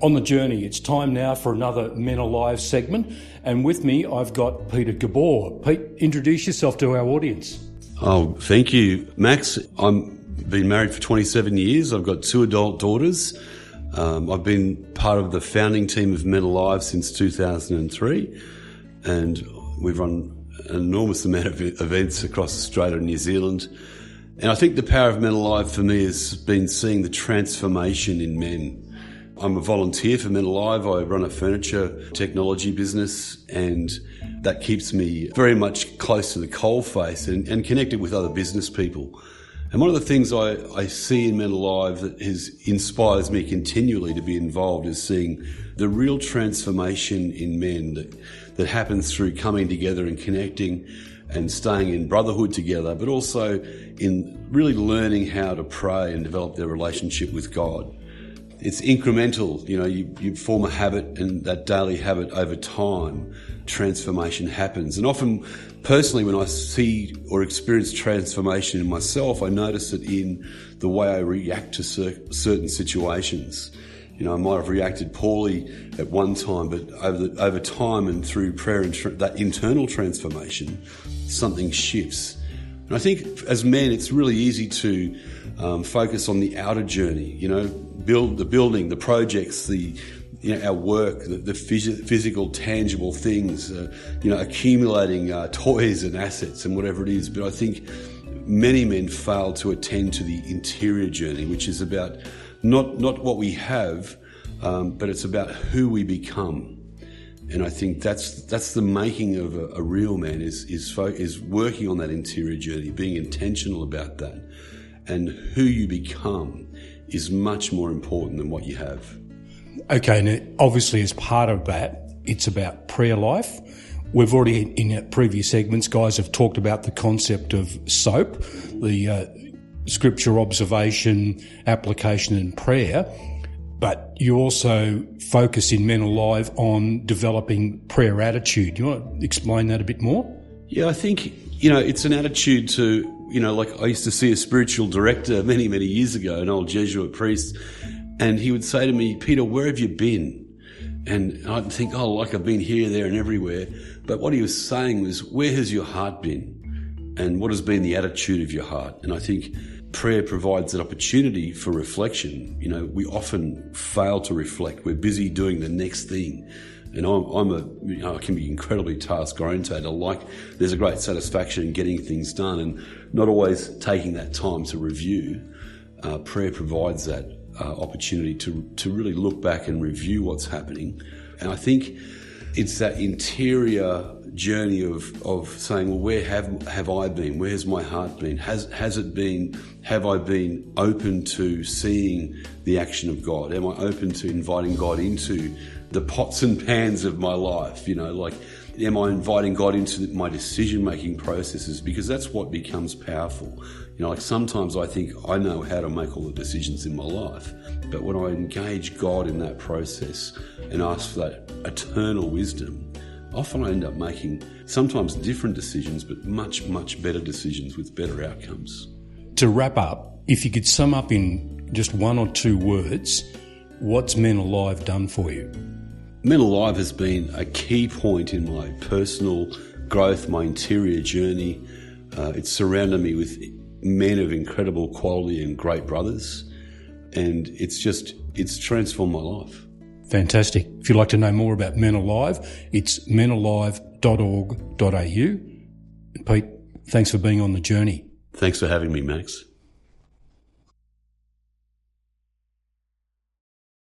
On the journey, it's time now for another Men Alive segment, and with me I've got Peter Gabauer. Pete, introduce yourself to our audience. Oh, thank you, Max. I've been married for 27 years. I've got two adult daughters. I've been part of the founding team of Men Alive since 2003, and we've run an enormous amount of events across Australia and New Zealand. And I think the power of Men Alive for me has been seeing the transformation in men. I'm a volunteer for Men Alive. I run a furniture technology business, and that keeps me very much close to the coalface and connected with other business people. And one of the things I see in Men Alive that inspires me continually to be involved is seeing the real transformation in men that happens through coming together and connecting and staying in brotherhood together, but also in really learning how to pray and develop their relationship with God. It's incremental, you form a habit, and that daily habit over time, transformation happens. And often, personally, when I see or experience transformation in myself, I notice it in the way I react to certain situations. I might have reacted poorly at one time, but over time and through prayer and that internal transformation, something shifts. And I think as men, it's really easy to focus on the outer journey, build the building, the projects, our work, the physical, tangible things, accumulating toys and assets and whatever it is. But I think many men fail to attend to the interior journey, which is about not what we have, but it's about who we become. And I think that's the making of a real man is working on that interior journey, being intentional about that, and who you become is much more important than what you have. Okay, and obviously as part of that, it's about prayer life. We've already, in previous segments, guys have talked about the concept of SOAP, the scripture observation, application and prayer, but you also focus in Men Alive on developing prayer attitude. Do you want to explain that a bit more? Yeah, I think, it's an attitude to... I used to see a spiritual director many, many years ago, an old Jesuit priest, and he would say to me, "Peter, where have you been?" And I'd think, I've been here, there and everywhere. But what he was saying was, where has your heart been? And what has been the attitude of your heart? And I think prayer provides an opportunity for reflection. We often fail to reflect. We're busy doing the next thing. And I can be incredibly task-orientated. There's a great satisfaction in getting things done and not always taking that time to review. Prayer provides that opportunity to really look back and review what's happening. And I think it's that interior journey of saying, well, where have I been? Where's my heart been? Have I been open to seeing the action of God? Am I open to inviting God into the pots and pans of my life? Am I inviting God into my decision-making processes? Because that's what becomes powerful. Sometimes I think I know how to make all the decisions in my life, but when I engage God in that process and ask for that eternal wisdom, often I end up making sometimes different decisions, but much, much better decisions with better outcomes. To wrap up, if you could sum up in just one or two words, what's Men Alive done for you? Men Alive has been a key point in my personal growth, my interior journey. It's surrounded me with men of incredible quality and great brothers, and it's transformed my life. Fantastic. If you'd like to know more about Men Alive, it's menalive.org.au. Pete, thanks for being on the journey. Thanks for having me, Max.